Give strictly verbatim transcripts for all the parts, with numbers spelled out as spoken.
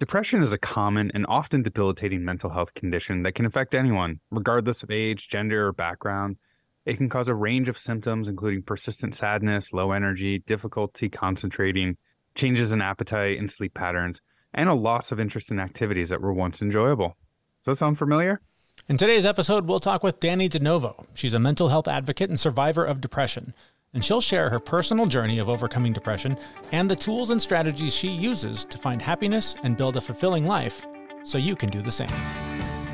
Depression is a common and often debilitating mental health condition that can affect anyone, regardless of age, gender, or background. It can cause a range of symptoms, including persistent sadness, low energy, difficulty concentrating, changes in appetite and sleep patterns, and a loss of interest in activities that were once enjoyable. Does that sound familiar? In today's episode, we'll talk with Dannie De Novo. She's a mental health advocate and survivor of depression, and she'll share her personal journey of overcoming depression and the tools and strategies she uses to find happiness and build a fulfilling life so you can do the same.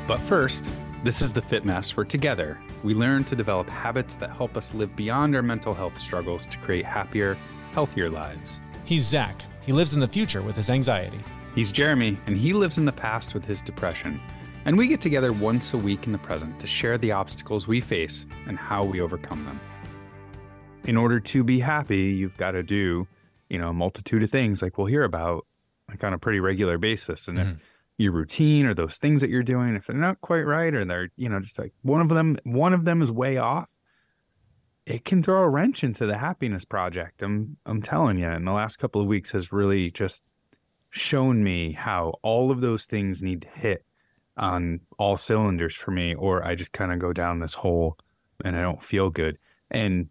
But first, this is The Fit Mess, where together we learn to develop habits that help us live beyond our mental health struggles to create happier, healthier lives. He's Zach. He lives in the future with his anxiety. He's Jeremy, and he lives in the past with his depression. And we get together once a week in the present to share the obstacles we face and how we overcome them. In order to be happy, you've got to do, you know, a multitude of things like we'll hear about, like on a pretty regular basis. And mm-hmm. if your routine or those things that you're doing, if they're not quite right, or they're, you know, just like one of them, one of them is way off, it can throw a wrench into the happiness project. I'm, I'm telling you, and the last couple of weeks has really just shown me how all of those things need to hit on all cylinders for me, or I just kind of go down this hole and I don't feel good. And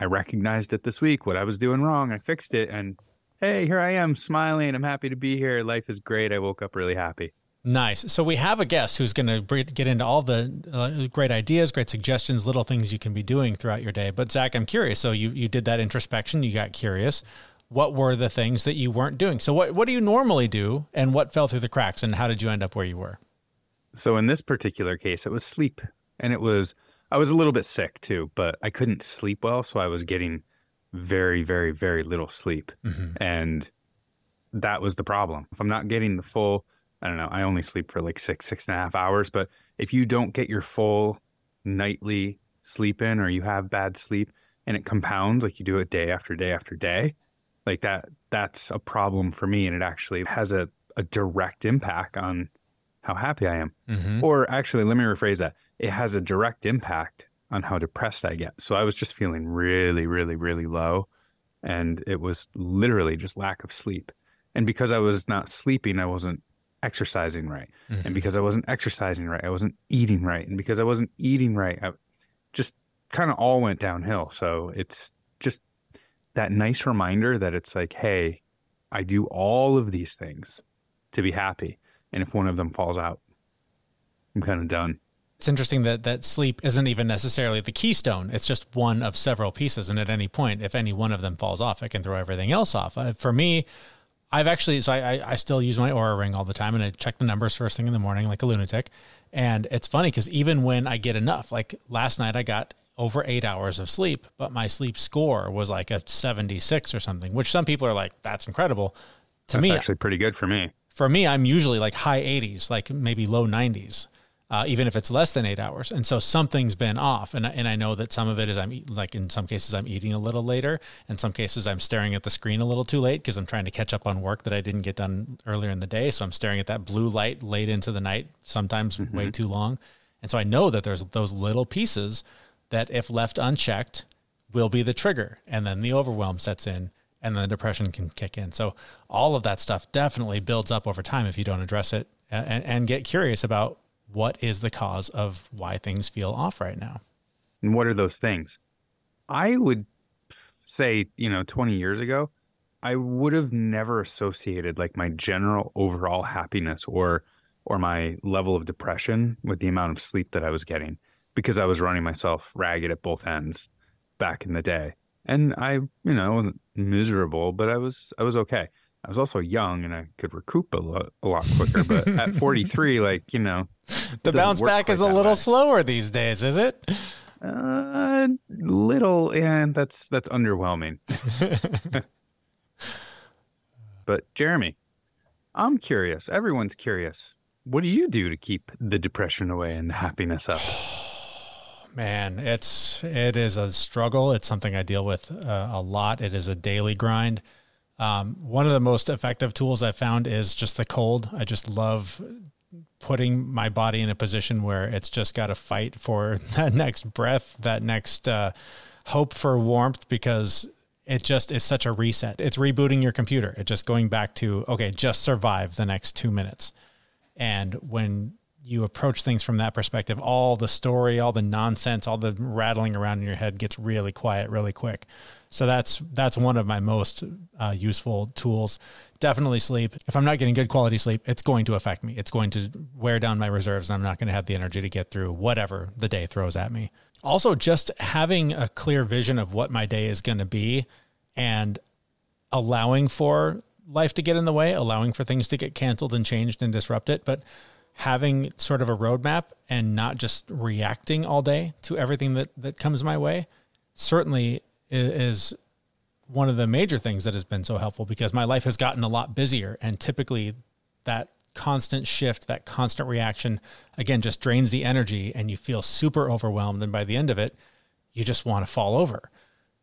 I recognized it this week, what I was doing wrong. I fixed it, and hey, here I am smiling. I'm happy to be here. Life is great. I woke up really happy. Nice. So we have a guest who's going to get into all the uh, great ideas, great suggestions, little things you can be doing throughout your day. But Zach, I'm curious. So you, you did that introspection. You got curious. What were the things that you weren't doing? So what, what do you normally do, and what fell through the cracks, and how did you end up where you were? So in this particular case, it was sleep, and it was I was a little bit sick too, but I couldn't sleep well. So I was getting very, very, very little sleep. Mm-hmm. And that was the problem. If I'm not getting the full, I don't know, I only sleep for like six, six and a half hours. But if you don't get your full nightly sleep in, or you have bad sleep and it compounds, like you do it day after day after day, like that, that's a problem for me. And it actually has a, a direct impact on how happy I am. Mm-hmm. Or actually, let me rephrase that. It has a direct impact on how depressed I get. So I was just feeling really, really, really low. And it was literally just lack of sleep. And because I was not sleeping, I wasn't exercising right. Mm-hmm. And because I wasn't exercising right, I wasn't eating right. And because I wasn't eating right, I just kind of all went downhill. So it's just that nice reminder that it's like, hey, I do all of these things to be happy. And if one of them falls out, I'm kind of done. It's interesting that that sleep isn't even necessarily the keystone. It's just one of several pieces. And at any point, if any one of them falls off, it can throw everything else off. Uh, for me, I've actually, so I, I, I still use my Oura ring all the time, and I check the numbers first thing in the morning like a lunatic. And it's funny because even when I get enough, like last night I got over eight hours of sleep, but my sleep score was like a seventy-six or something, which some people are like, that's incredible. To that's me, actually pretty good for me. For me, I'm usually like high eighties, like maybe low nineties, uh, even if it's less than eight hours. And so something's been off. And I, and I know that some of it is I'm eat, like in some cases I'm eating a little later. In some cases I'm staring at the screen a little too late because I'm trying to catch up on work that I didn't get done earlier in the day. So I'm staring at that blue light late into the night, sometimes mm-hmm. way too long. And so I know that there's those little pieces that if left unchecked will be the trigger. And then the overwhelm sets in. And then the depression can kick in. So all of that stuff definitely builds up over time if you don't address it and, and get curious about what is the cause of why things feel off right now. And what are those things? I would say, you know, twenty years ago, I would have never associated like my general overall happiness or or my level of depression with the amount of sleep that I was getting, because I was running myself ragged at both ends back in the day. And I, you know, I wasn't miserable, but I was, I was okay. I was also young, and I could recoup a lot, a lot quicker. But at forty-three, like, you know, the bounce back is a little way. slower these days, is it? Uh, little, and that's that's underwhelming. But Jeremy, I'm curious. Everyone's curious. What do you do to keep the depression away and the happiness up? Man, it's, it is a struggle. It's something I deal with uh, a lot. It is a daily grind. Um, one of the most effective tools I found is just the cold. I just love putting my body in a position where it's just got to fight for that next breath, that next uh, hope for warmth, because it just is such a reset. It's rebooting your computer. It's just going back to, okay, just survive the next two minutes. And when you approach things from that perspective, all the story, all the nonsense, all the rattling around in your head gets really quiet really quick. So that's that's one of my most uh, useful tools. Definitely sleep. If I'm not getting good quality sleep, it's going to affect me. It's going to wear down my reserves, and I'm not going to have the energy to get through whatever the day throws at me. Also, just having a clear vision of what my day is going to be and allowing for life to get in the way, allowing for things to get canceled and changed and disrupt it, but having sort of a roadmap and not just reacting all day to everything that, that comes my way certainly is one of the major things that has been so helpful, because my life has gotten a lot busier, and typically that constant shift, that constant reaction, again, just drains the energy and you feel super overwhelmed. And by the end of it, you just want to fall over.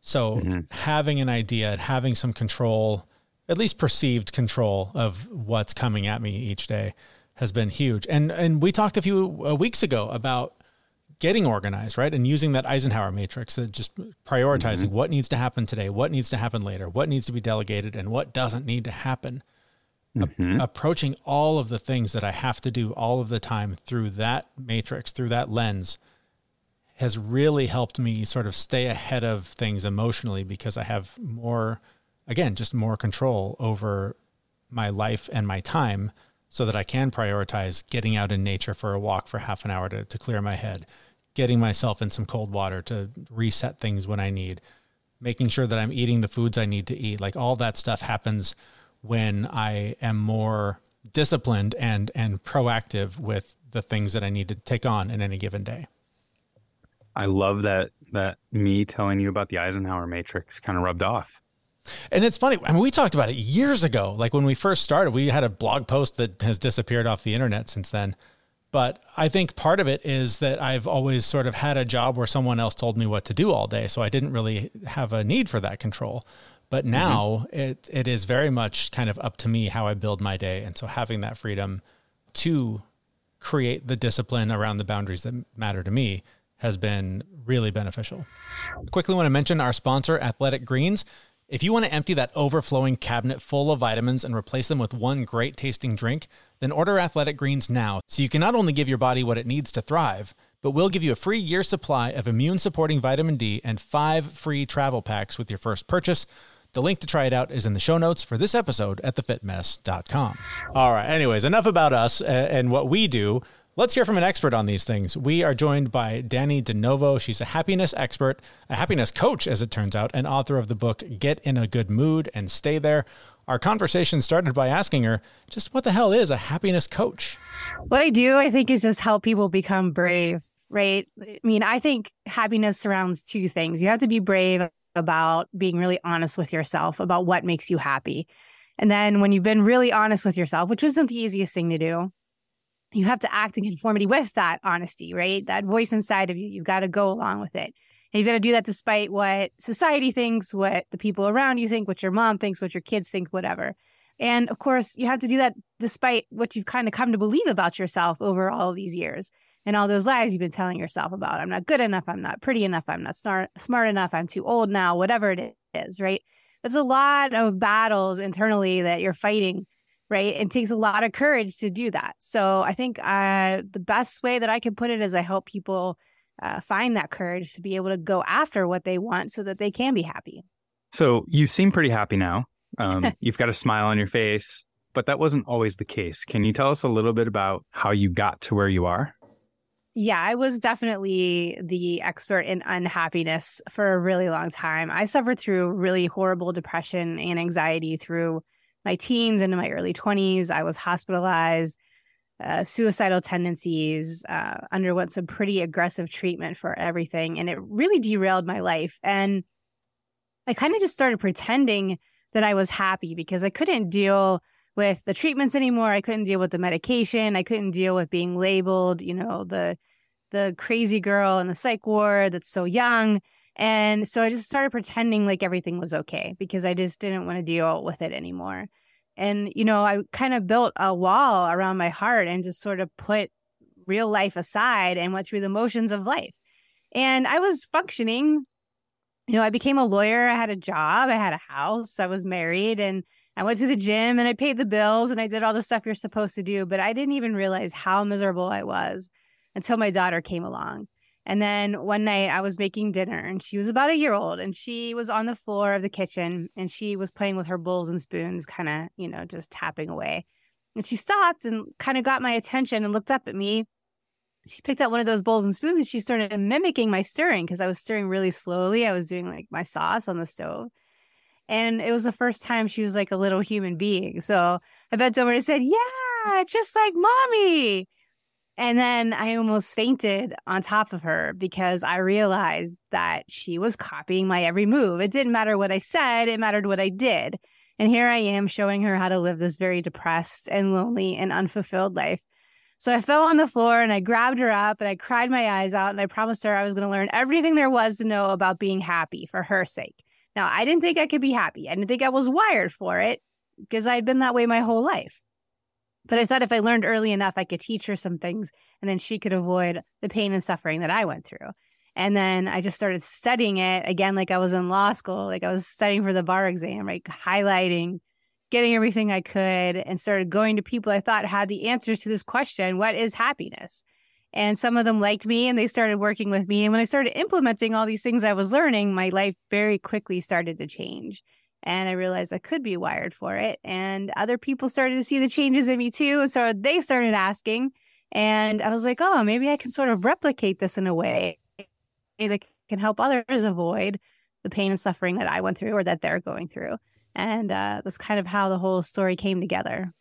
So mm-hmm. having an idea and having some control, at least perceived control of what's coming at me each day, has been huge. And and we talked a few uh, weeks ago about getting organized, right? And using that Eisenhower matrix, that just prioritizing mm-hmm. what needs to happen today, what needs to happen later, what needs to be delegated, and what doesn't need to happen. Mm-hmm. A- approaching all of the things that I have to do all of the time through that matrix, through that lens, has really helped me sort of stay ahead of things emotionally, because I have more, again, just more control over my life and my time, so that I can prioritize getting out in nature for a walk for half an hour to, to clear my head, getting myself in some cold water to reset things when I need, making sure that I'm eating the foods I need to eat. Like, all that stuff happens when I am more disciplined and, and proactive with the things that I need to take on in any given day. I love that, that me telling you about the Eisenhower matrix kind of rubbed off. And it's funny. I mean, we talked about it years ago. Like, when we first started, we had a blog post that has disappeared off the internet since then. But I think part of it is that I've always sort of had a job where someone else told me what to do all day. So I didn't really have a need for that control. But now mm-hmm. it it is very much kind of up to me how I build my day. And so having that freedom to create the discipline around the boundaries that matter to me has been really beneficial. I quickly want to mention our sponsor, Athletic Greens. If you want to empty that overflowing cabinet full of vitamins and replace them with one great tasting drink, then order Athletic Greens now, so you can not only give your body what it needs to thrive, but we'll give you a free year supply of immune-supporting vitamin D and five free travel packs with your first purchase. The link to try it out is in the show notes for this episode at the fit mess dot com. All right, anyways, enough about us and what we do. Let's hear from an expert on these things. We are joined by Dannie De Novo. She's a happiness expert, a happiness coach, as it turns out, and author of the book, Get in a Good Mood and Stay There. Our conversation started by asking her, just what the hell is a happiness coach? What I do, I think, is just help people become brave, right? I mean, I think happiness surrounds two things. You have to be brave about being really honest with yourself about what makes you happy. And then when you've been really honest with yourself, which isn't the easiest thing to do, you have to act in conformity with that honesty, right? That voice inside of you, you've got to go along with it. And you've got to do that despite what society thinks, what the people around you think, what your mom thinks, what your kids think, whatever. And of course, you have to do that despite what you've kind of come to believe about yourself over all these years and all those lies you've been telling yourself about, I'm not good enough, I'm not pretty enough, I'm not smart, smart enough, I'm too old now, whatever it is, right? There's a lot of battles internally that you're fighting, right? It takes a lot of courage to do that. So I think uh, the best way that I can put it is I help people uh, find that courage to be able to go after what they want so that they can be happy. So you seem pretty happy now. Um, you've got a smile on your face, but that wasn't always the case. Can you tell us a little bit about how you got to where you are? Yeah, I was definitely the expert in unhappiness for a really long time. I suffered through really horrible depression and anxiety through my teens into my early twenties. I was hospitalized, uh, suicidal tendencies, uh, underwent some pretty aggressive treatment for everything. And it really derailed my life. And I kind of just started pretending that I was happy because I couldn't deal with the treatments anymore. I couldn't deal with the medication. I couldn't deal with being labeled, you know, the the crazy girl in the psych ward that's so young. And so I just started pretending like everything was okay because I just didn't want to deal with it anymore. And, you know, I kind of built a wall around my heart and just sort of put real life aside and went through the motions of life. And I was functioning you know, I became a lawyer. I had a job. I had a house. I was married, and I went to the gym, and I paid the bills, and I did all the stuff you're supposed to do. But I didn't even realize how miserable I was until my daughter came along. And then one night I was making dinner, and she was about a year old, and she was on the floor of the kitchen, and she was playing with her bowls and spoons, kind of, you know, just tapping away. And she stopped and kind of got my attention and looked up at me. She picked up one of those bowls and spoons, and she started mimicking my stirring, because I was stirring really slowly. I was doing like my sauce on the stove. And it was the first time she was like a little human being. So I bent over and said, yeah, just like mommy. And then I almost fainted on top of her, because I realized that she was copying my every move. It didn't matter what I said. It mattered what I did. And here I am showing her how to live this very depressed and lonely and unfulfilled life. So I fell on the floor, and I grabbed her up, and I cried my eyes out, and I promised her I was going to learn everything there was to know about being happy for her sake. Now, I didn't think I could be happy. I didn't think I was wired for it, because I had been that way my whole life. But I thought if I learned early enough, I could teach her some things, and then she could avoid the pain and suffering that I went through. And then I just started studying it again, like I was in law school, like I was studying for the bar exam, like highlighting, getting everything I could, and started going to people I thought had the answers to this question, what is happiness? And some of them liked me, and they started working with me. And when I started implementing all these things I was learning, my life very quickly started to change. And I realized I could be wired for it. And other people started to see the changes in me too. And so they started asking. And I was like, oh, maybe I can sort of replicate this in a way that can help others avoid the pain and suffering that I went through or that they're going through. And uh, that's kind of how the whole story came together.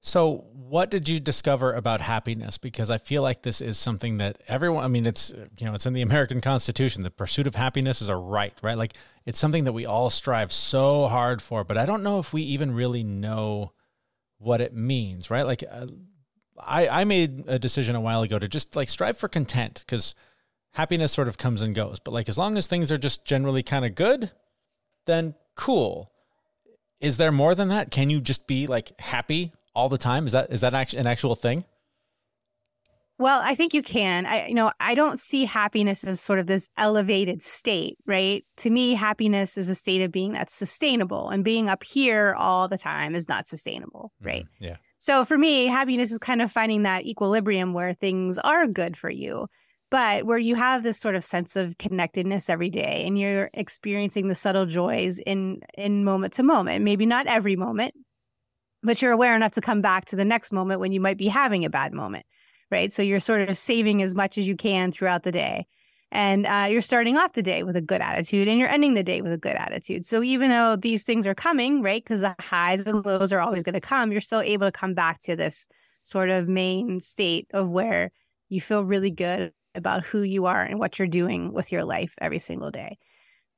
So what did you discover about happiness? Because I feel like this is something that everyone, I mean, it's, you know, it's in the American Constitution. The pursuit of happiness is a right, right? Like it's something that we all strive so hard for, but I don't know if we even really know what it means, right? Like uh, I, I made a decision a while ago to just like strive for content, because happiness sort of comes and goes, but like, as long as things are just generally kind of good, then cool. Is there more than that? Can you just be like happy all the time? Is that is that an actual thing? Well, I think you can. I you know, I don't see happiness as sort of this elevated state, right? To me, happiness is a state of being that's sustainable, and being up here all the time is not sustainable, right? Mm-hmm. Yeah. So for me, happiness is kind of finding that equilibrium where things are good for you, but where you have this sort of sense of connectedness every day, and you're experiencing the subtle joys in in moment to moment. Maybe not every moment, but you're aware enough to come back to the next moment when you might be having a bad moment, right? So you're sort of saving as much as you can throughout the day. And uh, you're starting off the day with a good attitude, and you're ending the day with a good attitude. So even though these things are coming, right, because the highs and lows are always going to come, you're still able to come back to this sort of main state of where you feel really good about who you are and what you're doing with your life every single day.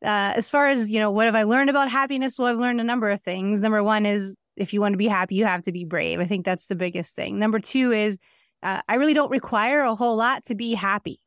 Uh, as far as, you know, what have I learned about happiness? Well, I've learned a number of things. Number one is, if you want to be happy, you have to be brave. I think that's the biggest thing. Number two is uh, I really don't require a whole lot to be happy.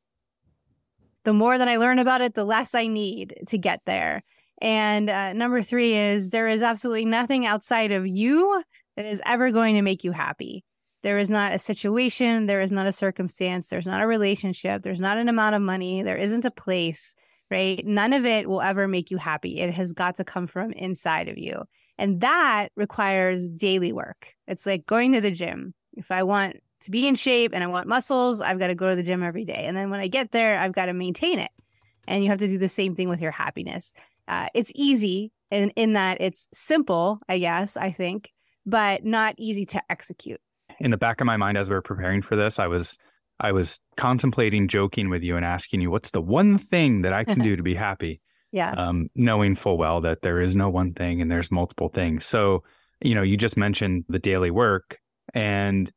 The more that I learn about it, the less I need to get there. And uh, number three is there is absolutely nothing outside of you that is ever going to make you happy. There is not a situation. There is not a circumstance. There's not a relationship. There's not an amount of money. There isn't a place, right? None of it will ever make you happy. It has got to come from inside of you. And that requires daily work. It's like going to the gym. If I want to be in shape and I want muscles, I've got to go to the gym every day. And then when I get there, I've got to maintain it. And you have to do the same thing with your happiness. Uh, it's easy in, in that it's simple, I guess, I think, but not easy to execute. In the back of my mind, as we were preparing for this, I was I was contemplating joking with you and asking you, what's the one thing that I can do to be happy? Yeah. Um, knowing full well that there is no one thing and there's multiple things. So, you know, you just mentioned the daily work, and,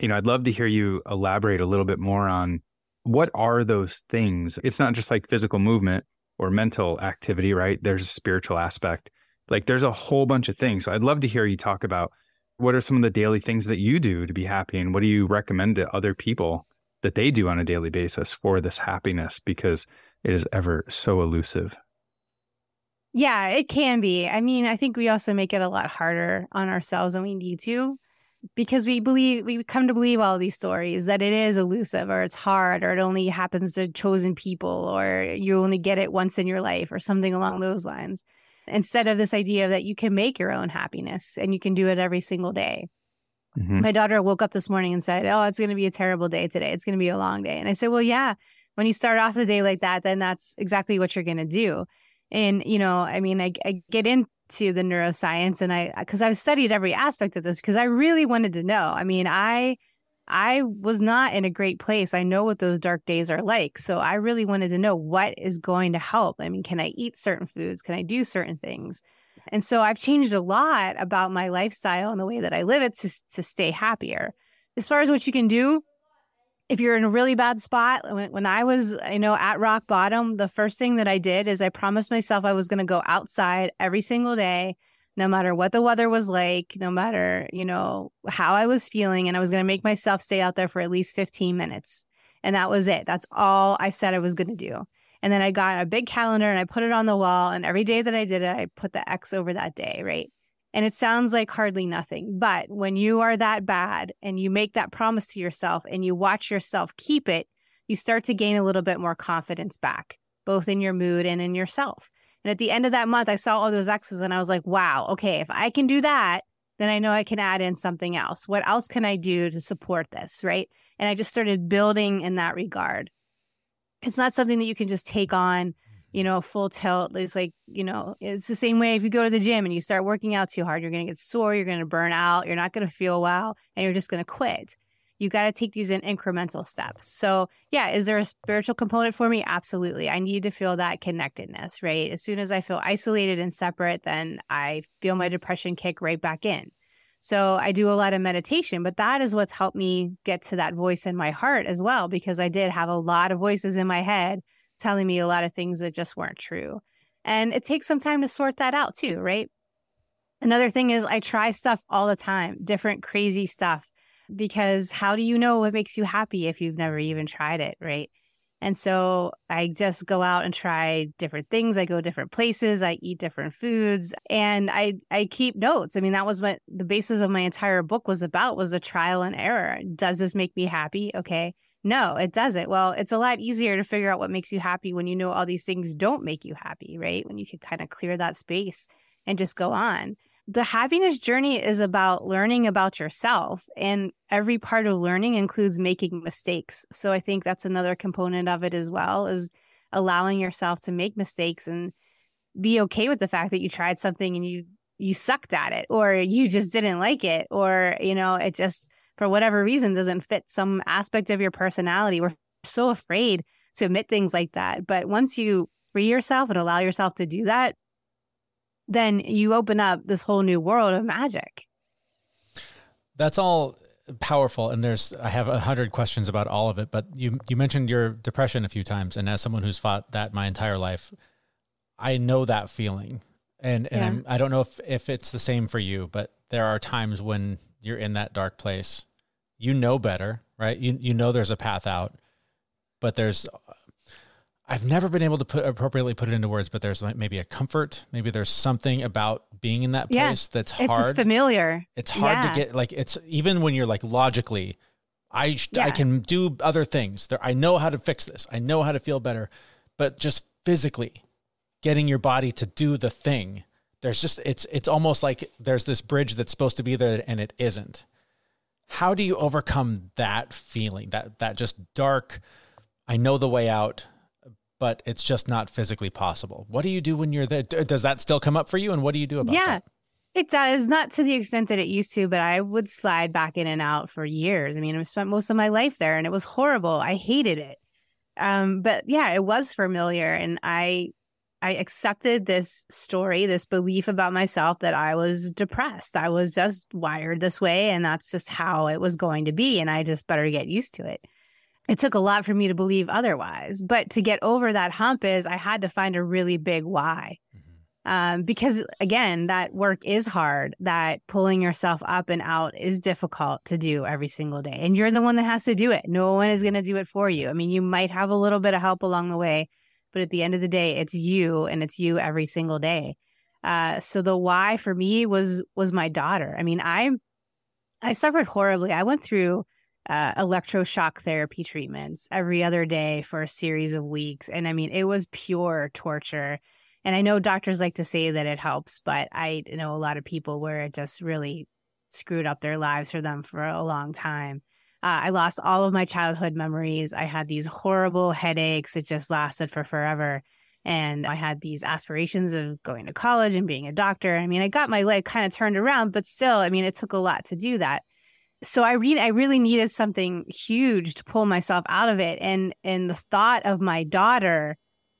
you know, I'd love to hear you elaborate a little bit more on what are those things? It's not just like physical movement or mental activity, right? There's a spiritual aspect. Like there's a whole bunch of things. So I'd love to hear you talk about what are some of the daily things that you do to be happy, and what do you recommend to other people that they do on a daily basis for this happiness, because it is ever so elusive. Yeah, it can be. I mean, I think we also make it a lot harder on ourselves than we need to. because we believe, we come to believe all these stories that it is elusive or it's hard or it only happens to chosen people or you only get it once in your life or something along those lines. Instead of this idea that you can make your own happiness and you can do it every single day. Mm-hmm. My daughter woke up this morning and said, oh, it's going to be a terrible day today. It's going to be a long day. And I said, well, yeah, when you start off the day like that, then that's exactly what you're going to do. And, you know, I mean, I, I get into the neuroscience and I, because I've studied every aspect of this because I really wanted to know. I mean, I, I was not in a great place. I know what those dark days are like. So I really wanted to know what is going to help. I mean, can I eat certain foods? Can I do certain things? And so I've changed a lot about my lifestyle and the way that I live it to, to stay happier. As far as what you can do, if you're in a really bad spot, when, when I was, you know, at rock bottom, the first thing that I did is I promised myself I was going to go outside every single day, no matter what the weather was like, no matter, you know, how I was feeling. And I was going to make myself stay out there for at least fifteen minutes. And that was it. That's all I said I was going to do. And then I got a big calendar and I put it on the wall. And every day that I did it, I put the X over that day, right? And it sounds like hardly nothing. But when you are that bad and you make that promise to yourself and you watch yourself keep it, you start to gain a little bit more confidence back, both in your mood and in yourself. And at the end of that month, I saw all those X's and I was like, wow, okay, if I can do that, then I know I can add in something else. What else can I do to support this, right? And I just started building in that regard. It's not something that you can just take on, you know, full tilt. It's like, you know, it's the same way if you go to the gym and you start working out too hard, you're going to get sore, you're going to burn out, you're not going to feel well, and you're just going to quit. You got to take these in incremental steps. So yeah, is there a spiritual component for me? Absolutely. I need to feel that connectedness, right? As soon as I feel isolated and separate, then I feel my depression kick right back in. So I do a lot of meditation, but that is what's helped me get to that voice in my heart as well, because I did have a lot of voices in my head telling me a lot of things that just weren't true. And it takes some time to sort that out too, right? Another thing is I try stuff all the time, different crazy stuff, because how do you know what makes you happy if you've never even tried it, right? And so I just go out and try different things. I go different places. I eat different foods. And I, I keep notes. I mean, that was what the basis of my entire book was about, was a trial and error. Does this make me happy? Okay. No, it doesn't. Well, it's a lot easier to figure out what makes you happy when you know all these things don't make you happy, right? When you can kind of clear that space and just go on. The happiness journey is about learning about yourself, and every part of learning includes making mistakes. So I think that's another component of it as well, is allowing yourself to make mistakes and be okay with the fact that you tried something and you you sucked at it, or you just didn't like it, or, you know, it just for whatever reason doesn't fit some aspect of your personality. We're so afraid to admit things like that. But once you free yourself and allow yourself to do that, then you open up this whole new world of magic. That's all powerful. And there's, I have a hundred questions about all of it, but you, you mentioned your depression a few times. And as someone who's fought that my entire life, I know that feeling. And and yeah. I'm, I don't know if, if it's the same for you, but there are times when you're in that dark place, you know better, right? You, you know, there's a path out, but there's, I've never been able to put appropriately put it into words, but there's like maybe a comfort. Maybe there's something about being in that place yeah, that's hard. It's familiar. It's hard yeah. to get, like, it's even when you're like, logically, I yeah. I can do other things there. I know how to fix this. I know how to feel better, but just physically getting your body to do the thing. There's just, it's, it's almost like there's this bridge that's supposed to be there and it isn't. How do you overcome that feeling, that, that just dark, I know the way out, but it's just not physically possible? What do you do when you're there? Does that still come up for you? And what do you do about yeah, that? Yeah, it does. Not to the extent that it used to, but I would slide back in and out for years. I mean, I spent most of my life there and it was horrible. I hated it. Um, but yeah, it was familiar. And I, I accepted this story, this belief about myself that I was depressed. I was just wired this way and that's just how it was going to be. And I just better get used to it. It took a lot for me to believe otherwise, but to get over that hump is I had to find a really big why. Mm-hmm. Um, because again, that work is hard. That pulling yourself up and out is difficult to do every single day. And you're the one that has to do it. No one is going to do it for you. I mean, you might have a little bit of help along the way, but at the end of the day, it's you and it's you every single day. Uh, so the why for me was, was my daughter. I mean, I I suffered horribly. I went through uh, electroshock therapy treatments every other day for a series of weeks. And I mean, it was pure torture. And I know doctors like to say that it helps, but I know a lot of people where it just really screwed up their lives for them for a long time. Uh, I lost all of my childhood memories. I had these horrible headaches. It just lasted for forever. And I had these aspirations of going to college and being a doctor. I mean, I got my life kind of turned around, but still, I mean, it took a lot to do that. So I re- I really needed something huge to pull myself out of it. And, and the thought of my daughter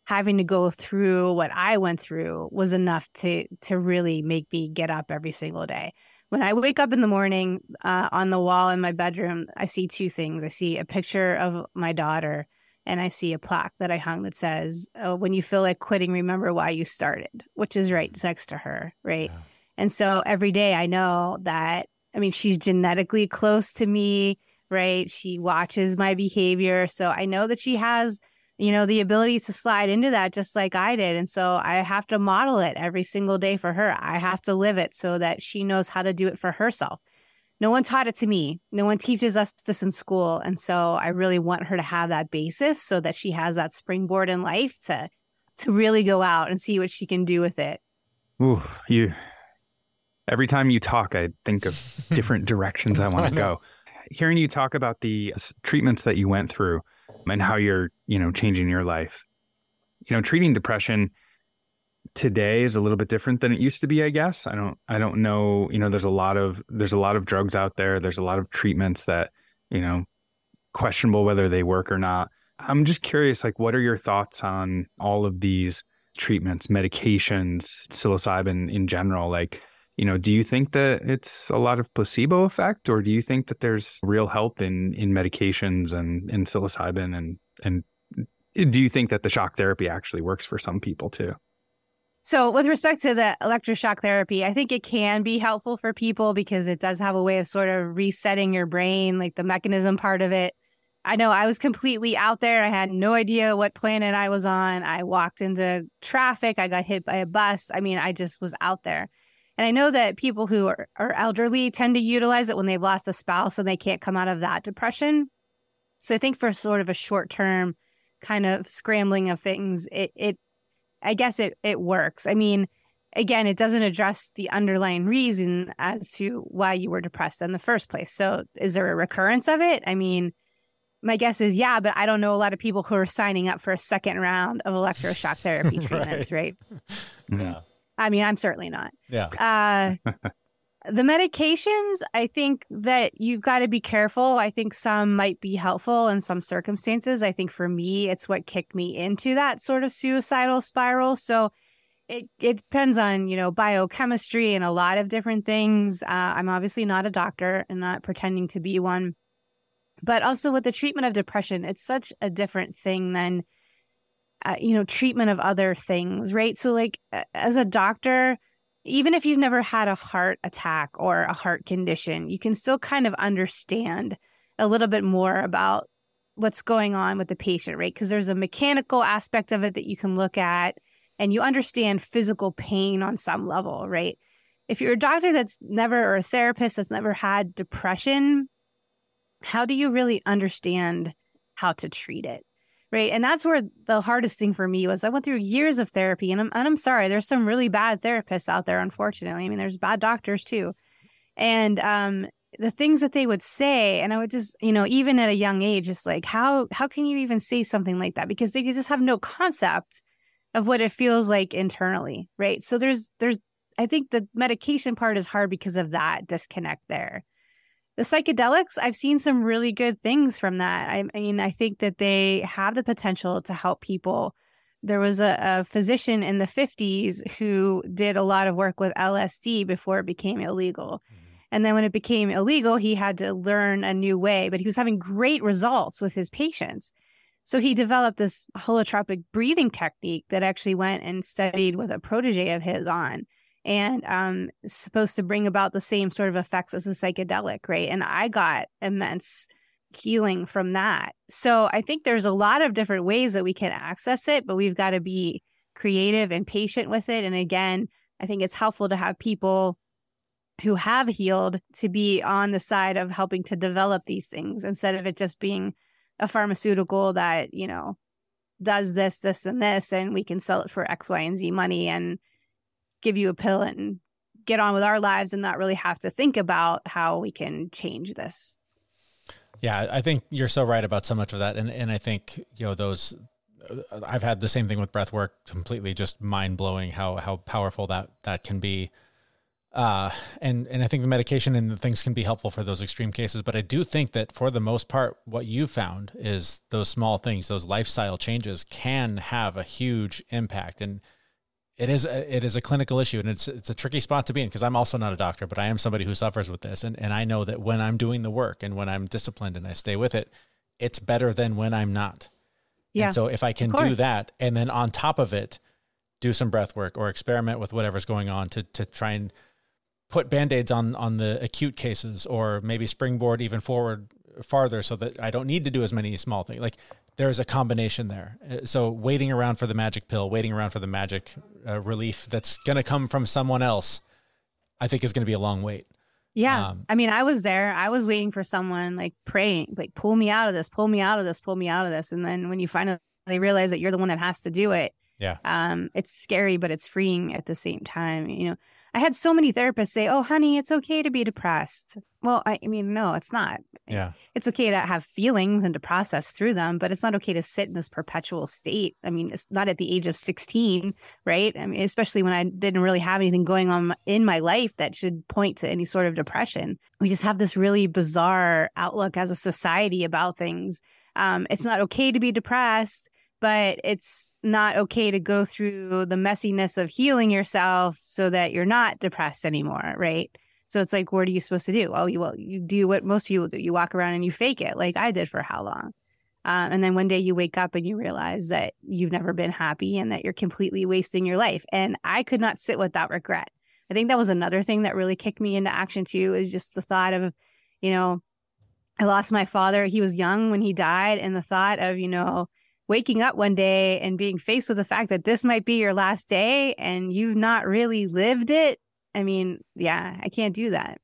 having to go through what I went through was enough to, to really make me get up every single day. When I wake up in the morning, uh, on the wall in my bedroom, I see two things. I see a picture of my daughter, and I see a plaque that I hung that says, oh, when you feel like quitting, remember why you started, which is right next to her, right? Yeah. And so every day I know that, I mean, she's genetically close to me, right? She watches my behavior. So I know that she has, you know, the ability to slide into that just like I did. And so I have to model it every single day for her. I have to live it so that she knows how to do it for herself. No one taught it to me. No one teaches us this in school. And so I really want her to have that basis so that she has that springboard in life to to really go out and see what she can do with it. Ooh, you! Every time you talk, I think of different directions I want to go. Hearing you talk about the treatments that you went through and how you're, you know, changing your life, you know, treating depression today is a little bit different than it used to be, I guess. I don't, I don't know, you know, there's a lot of, there's a lot of drugs out there. There's a lot of treatments that, you know, questionable whether they work or not. I'm just curious, like, what are your thoughts on all of these treatments, medications, psilocybin in general? Like, you know, do you think that it's a lot of placebo effect, or do you think that there's real help in, in medications and, and psilocybin and, and do you think that the shock therapy actually works for some people too? So with respect to the electroshock therapy, I think it can be helpful for people because it does have a way of sort of resetting your brain, like the mechanism part of it. I know I was completely out there. I had no idea what planet I was on. I walked into traffic. I got hit by a bus. I mean, I just was out there. And I know that people who are, are elderly tend to utilize it when they've lost a spouse and they can't come out of that depression. So I think for sort of a short-term kind of scrambling of things, it it I guess it, it works. I mean, again, it doesn't address the underlying reason as to why you were depressed in the first place. So is there a recurrence of it? I mean, my guess is yeah, but I don't know a lot of people who are signing up for a second round of electroshock therapy treatments, right? right? Yeah. I mean, I'm certainly not. Yeah. Uh, the medications, I think that you've got to be careful. I think some might be helpful in some circumstances. I think for me, it's what kicked me into that sort of suicidal spiral. So it, it depends on, you know, biochemistry and a lot of different things. Uh, I'm obviously not a doctor and not pretending to be one. But also with the treatment of depression, it's such a different thing than, uh, you know, treatment of other things, right? So like as a doctor, even if you've never had a heart attack or a heart condition, you can still kind of understand a little bit more about what's going on with the patient, right? Because there's a mechanical aspect of it that you can look at and you understand physical pain on some level, right? If you're a doctor that's never, or a therapist that's never had depression, how do you really understand how to treat it? Right. And that's where the hardest thing for me was. I went through years of therapy and I'm, and I'm sorry, there's some really bad therapists out there, unfortunately. I mean, there's bad doctors too. And um, the things that they would say, and I would just, you know, even at a young age, it's like, how how can you even say something like that? Because they just have no concept of what it feels like internally. Right. So there's there's I think the medication part is hard because of that disconnect there. The psychedelics, I've seen some really good things from that. I, I mean, I think that they have the potential to help people. There was a, a physician in the fifties who did a lot of work with L S D before it became illegal. Mm-hmm. And then when it became illegal, he had to learn a new way, but he was having great results with his patients. So he developed this holotropic breathing technique that actually went and studied with a protege of his on. And um, supposed to bring about the same sort of effects as a psychedelic, right? And I got immense healing from that. So I think there's a lot of different ways that we can access it, but we've got to be creative and patient with it. And again, I think it's helpful to have people who have healed to be on the side of helping to develop these things instead of it just being a pharmaceutical that, you know, does this, this, and this, and we can sell it for X, Y, and Z money and give you a pill and get on with our lives and not really have to think about how we can change this. Yeah, I think you're so right about so much of that. And and I think, you know, those, I've had the same thing with breath work, completely just mind blowing how, how powerful that, that can be. Uh, and, and I think the medication and the things can be helpful for those extreme cases. But I do think that for the most part, what you found is those small things, those lifestyle changes can have a huge impact. And it is a, it is a clinical issue, and it's it's a tricky spot to be in, because I'm also not a doctor, but I am somebody who suffers with this. And, and I know that when I'm doing the work and when I'm disciplined and I stay with it, it's better than when I'm not. Yeah. And so if I can do that, and then on top of it, do some breath work or experiment with whatever's going on to to try and put Band-Aids on, on the acute cases, or maybe springboard even forward farther so that I don't need to do as many small things. Like, there's a combination there. So waiting around for the magic pill, waiting around for the magic uh, relief that's going to come from someone else, I think is going to be a long wait. Yeah. Um, I mean, I was there. I was waiting for someone, like praying, like, pull me out of this, pull me out of this, pull me out of this. And then when you finally realize that you're the one that has to do it, yeah, um, it's scary, but it's freeing at the same time. You know, I had so many therapists say, oh, honey, it's okay to be depressed. Well, I, I mean, no, it's not. Yeah, it's okay to have feelings and to process through them, but it's not okay to sit in this perpetual state. I mean, it's not at the age of sixteen, right? I mean, especially when I didn't really have anything going on in my life that should point to any sort of depression. We just have this really bizarre outlook as a society about things. Um, it's not okay to be depressed, but it's not okay to go through the messiness of healing yourself so that you're not depressed anymore, right? So it's like, what are you supposed to do? Oh, you, well, you do what most people do. You walk around and you fake it, like I did for how long? Um, and then one day you wake up and you realize that you've never been happy and that you're completely wasting your life. And I could not sit with that regret. I think that was another thing that really kicked me into action too, is just the thought of, you know, I lost my father. He was young when he died. And the thought of, you know, waking up one day and being faced with the fact that this might be your last day and you've not really lived it. I mean, yeah, I can't do that.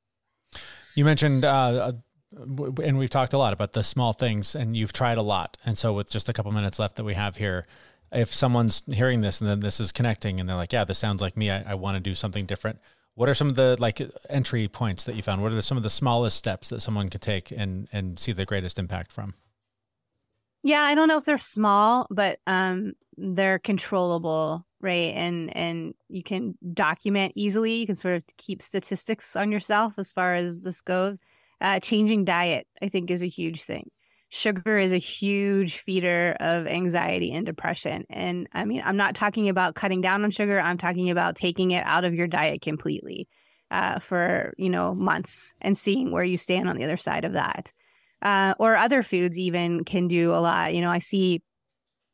You mentioned, uh, and we've talked a lot about the small things, and you've tried a lot. And so with just a couple minutes left that we have here, if someone's hearing this and then this is connecting and they're like, yeah, this sounds like me, I, I want to do something different. What are some of the like entry points that you found? What are the, some of the smallest steps that someone could take and, and see the greatest impact from? Yeah, I don't know if they're small, but um, they're controllable, right? And and you can document easily. You can sort of keep statistics on yourself as far as this goes. Uh, changing diet, I think, is a huge thing. Sugar is a huge feeder of anxiety and depression. And I mean, I'm not talking about cutting down on sugar. I'm talking about taking it out of your diet completely uh, for, you know, months and seeing where you stand on the other side of that. Uh, or other foods even can do a lot. You know, I see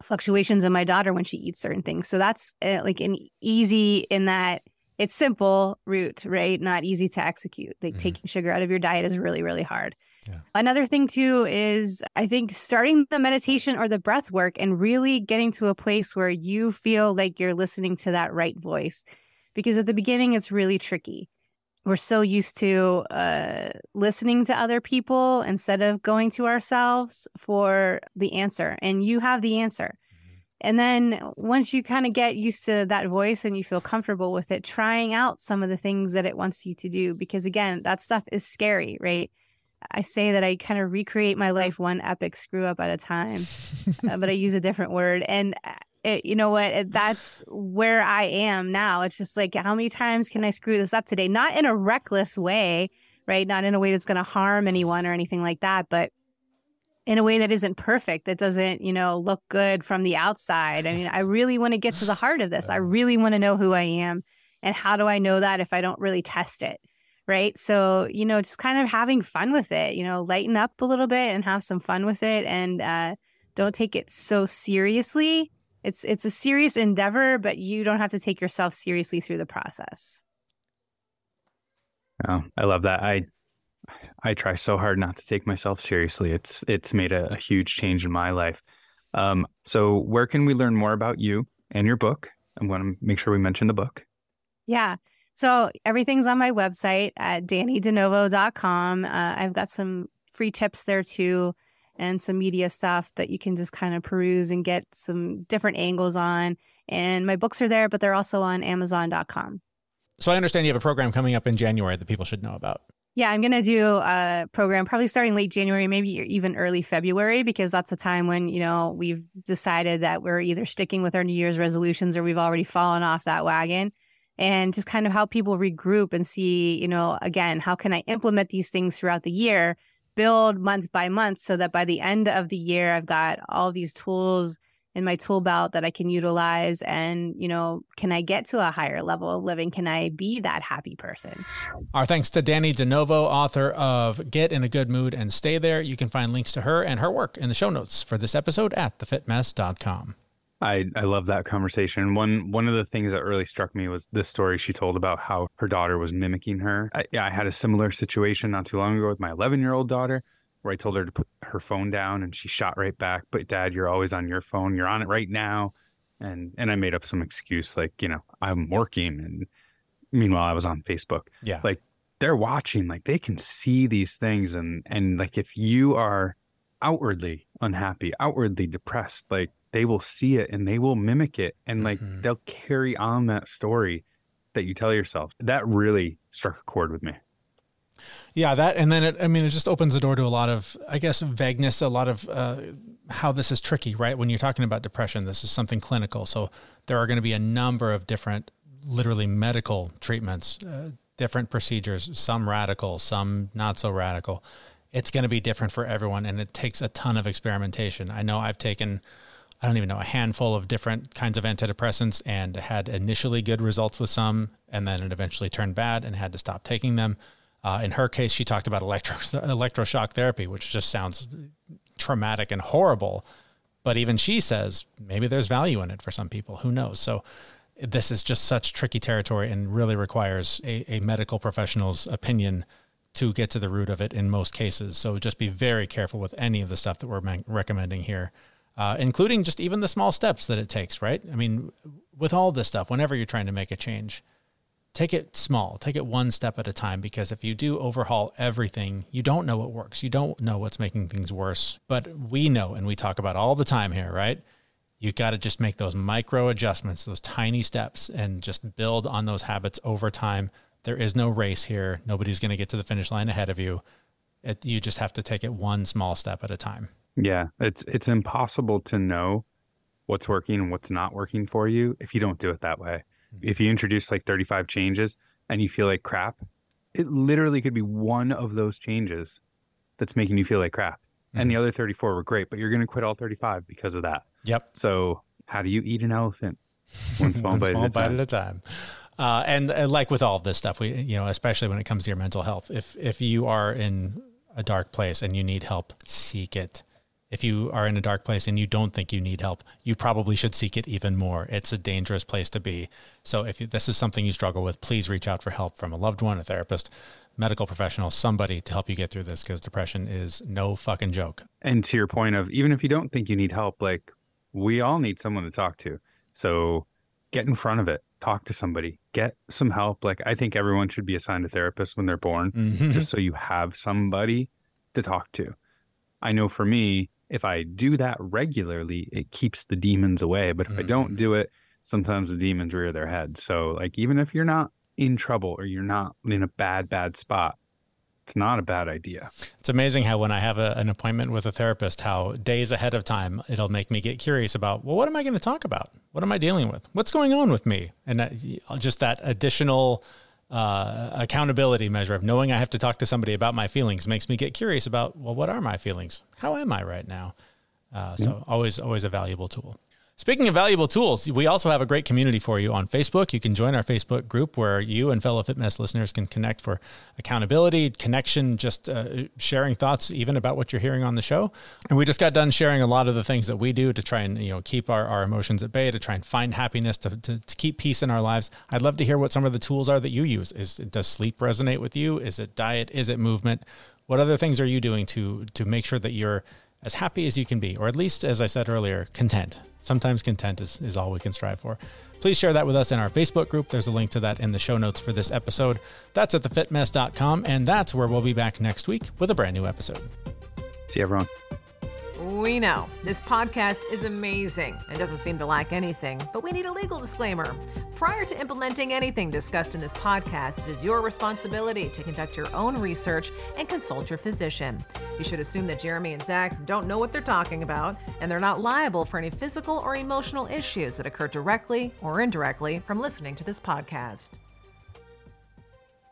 fluctuations in my daughter when she eats certain things. So that's uh, like an easy, in that it's simple route, right? Not easy to execute. Like mm-hmm. taking sugar out of your diet is really, really hard. Yeah. Another thing too is I think starting the meditation or the breath work and really getting to a place where you feel like you're listening to that right voice. Because at the beginning, it's really tricky. We're so used to uh, listening to other people instead of going to ourselves for the answer. And you have the answer. Mm-hmm. And then once you kind of get used to that voice and you feel comfortable with it, trying out some of the things that it wants you to do. Because again, that stuff is scary, right? I say that I kind of recreate my life one epic screw up at a time, uh, but I use a different word. And It, you know what? It, that's where I am now. It's just like, how many times can I screw this up today? Not in a reckless way, right? Not in a way that's going to harm anyone or anything like that, but in a way that isn't perfect, that doesn't, you know, look good from the outside. I mean, I really want to get to the heart of this. I really want to know who I am. And how do I know that if I don't really test it, right? So, you know, just kind of having fun with it, you know, lighten up a little bit and have some fun with it, and uh, don't take it so seriously. It's it's a serious endeavor, but you don't have to take yourself seriously through the process. Oh, I love that. I I try so hard not to take myself seriously. It's it's made a, a huge change in my life. Um, so where can we learn more about you and your book? I'm going to make sure we mention the book. Yeah. So everything's on my website at Dannie De Novo dot com. Uh, I've got some free tips there too, and some media stuff that you can just kind of peruse and get some different angles on. And my books are there, but they're also on Amazon dot com. So I understand you have a program coming up in January that people should know about. Yeah, I'm going to do a program probably starting late January, maybe even early February, because that's the time when, you know, we've decided that we're either sticking with our New Year's resolutions or we've already fallen off that wagon, and just kind of help people regroup and see, you know, again, how can I implement these things throughout the year, build month by month, so that by the end of the year, I've got all these tools in my tool belt that I can utilize. And, you know, can I get to a higher level of living? Can I be that happy person? Our thanks to Dannie De Novo, author of Get in a Good Mood and Stay There. You can find links to her and her work in the show notes for this episode at the fit mess dot com. I, I love that conversation. One one of the things that really struck me was this story she told about how her daughter was mimicking her. I, I had a similar situation not too long ago with my eleven-year-old daughter, where I told her to put her phone down and she shot right back. But Dad, you're always on your phone. You're on it right now. And and I made up some excuse like, you know, I'm working. And meanwhile, I was on Facebook. Yeah. Like they're watching, like they can see these things. And, and like if you are outwardly unhappy, outwardly depressed, like they will see it and they will mimic it. And like mm-hmm. they'll carry on that story that you tell yourself. That really struck a chord with me. Yeah, that, and then it, I mean, it just opens the door to a lot of, I guess, vagueness, a lot of uh, how this is tricky, right? When you're talking about depression, this is something clinical. So there are going to be a number of different, literally medical treatments, uh, different procedures, some radical, some not so radical. It's going to be different for everyone. And it takes a ton of experimentation. I know I've taken, I don't even know, a handful of different kinds of antidepressants and had initially good results with some, and then it eventually turned bad and had to stop taking them. Uh, in her case, she talked about electro, electroshock therapy, which just sounds traumatic and horrible. But even she says maybe there's value in it for some people. Who knows? So this is just such tricky territory and really requires a, a medical professional's opinion to get to the root of it in most cases. So just be very careful with any of the stuff that we're man- recommending here, uh, including just even the small steps that it takes, right? I mean, with all this stuff, whenever you're trying to make a change, take it small, take it one step at a time, because if you do overhaul everything, you don't know what works. You don't know what's making things worse, but we know, and we talk about all the time here, right? You got to just make those micro adjustments, those tiny steps, and just build on those habits over time. There is no race here. Nobody's going to get to the finish line ahead of you. It, you just have to take it one small step at a time. Yeah. It's, it's impossible to know what's working and what's not working for you if you don't do it that way. If you introduce like thirty-five changes and you feel like crap, it literally could be one of those changes that's making you feel like crap. Mm-hmm. And the other thirty-four were great, but you're going to quit all thirty-five because of that. Yep. So how do you eat an elephant? One small, one bite, small at bite at a time. Uh, and, and like with all of this stuff, we, you know, especially when it comes to your mental health, if, if you are in a dark place and you need help, seek it. If you are in a dark place and you don't think you need help, you probably should seek it even more. It's a dangerous place to be. So if you, this is something you struggle with, please reach out for help from a loved one, a therapist, medical professional, somebody to help you get through this, because depression is no fucking joke. And to your point of, even if you don't think you need help, like we all need someone to talk to. So get in front of it. Talk to somebody. Get some help. Like I think everyone should be assigned a therapist when they're born, mm-hmm. just so you have somebody to talk to. I know for me, if I do that regularly, it keeps the demons away. But if mm. I don't do it, sometimes the demons rear their head. So like, even if you're not in trouble or you're not in a bad, bad spot, it's not a bad idea. It's amazing how when I have a, an appointment with a therapist, how days ahead of time, it'll make me get curious about, well, what am I going to talk about? What am I dealing with? What's going on with me? And that, just that additional uh, accountability measure of knowing I have to talk to somebody about my feelings makes me get curious about, well, what are my feelings? How am I right now? Uh, so yeah. always, always a valuable tool. Speaking of valuable tools, we also have a great community for you on Facebook. You can join our Facebook group where you and fellow Fitness listeners can connect for accountability, connection, just uh, sharing thoughts, even about what you're hearing on the show. And we just got done sharing a lot of the things that we do to try and, you know, keep our, our emotions at bay, to try and find happiness, to, to, to keep peace in our lives. I'd love to hear what some of the tools are that you use. Is, does sleep resonate with you? Is it diet? Is it movement? What other things are you doing to to make sure that you're as happy as you can be, or at least, as I said earlier, content. Sometimes content is, is all we can strive for. Please share that with us in our Facebook group. There's a link to that in the show notes for this episode. That's at the fit mess dot com, and that's where we'll be back next week with a brand new episode. See everyone. We know this podcast is amazing and doesn't seem to lack anything, but we need a legal disclaimer. Prior to implementing anything discussed in this podcast, it is your responsibility to conduct your own research and consult your physician. You should assume that Jeremy and Zach don't know what they're talking about, and they're not liable for any physical or emotional issues that occur directly or indirectly from listening to this podcast.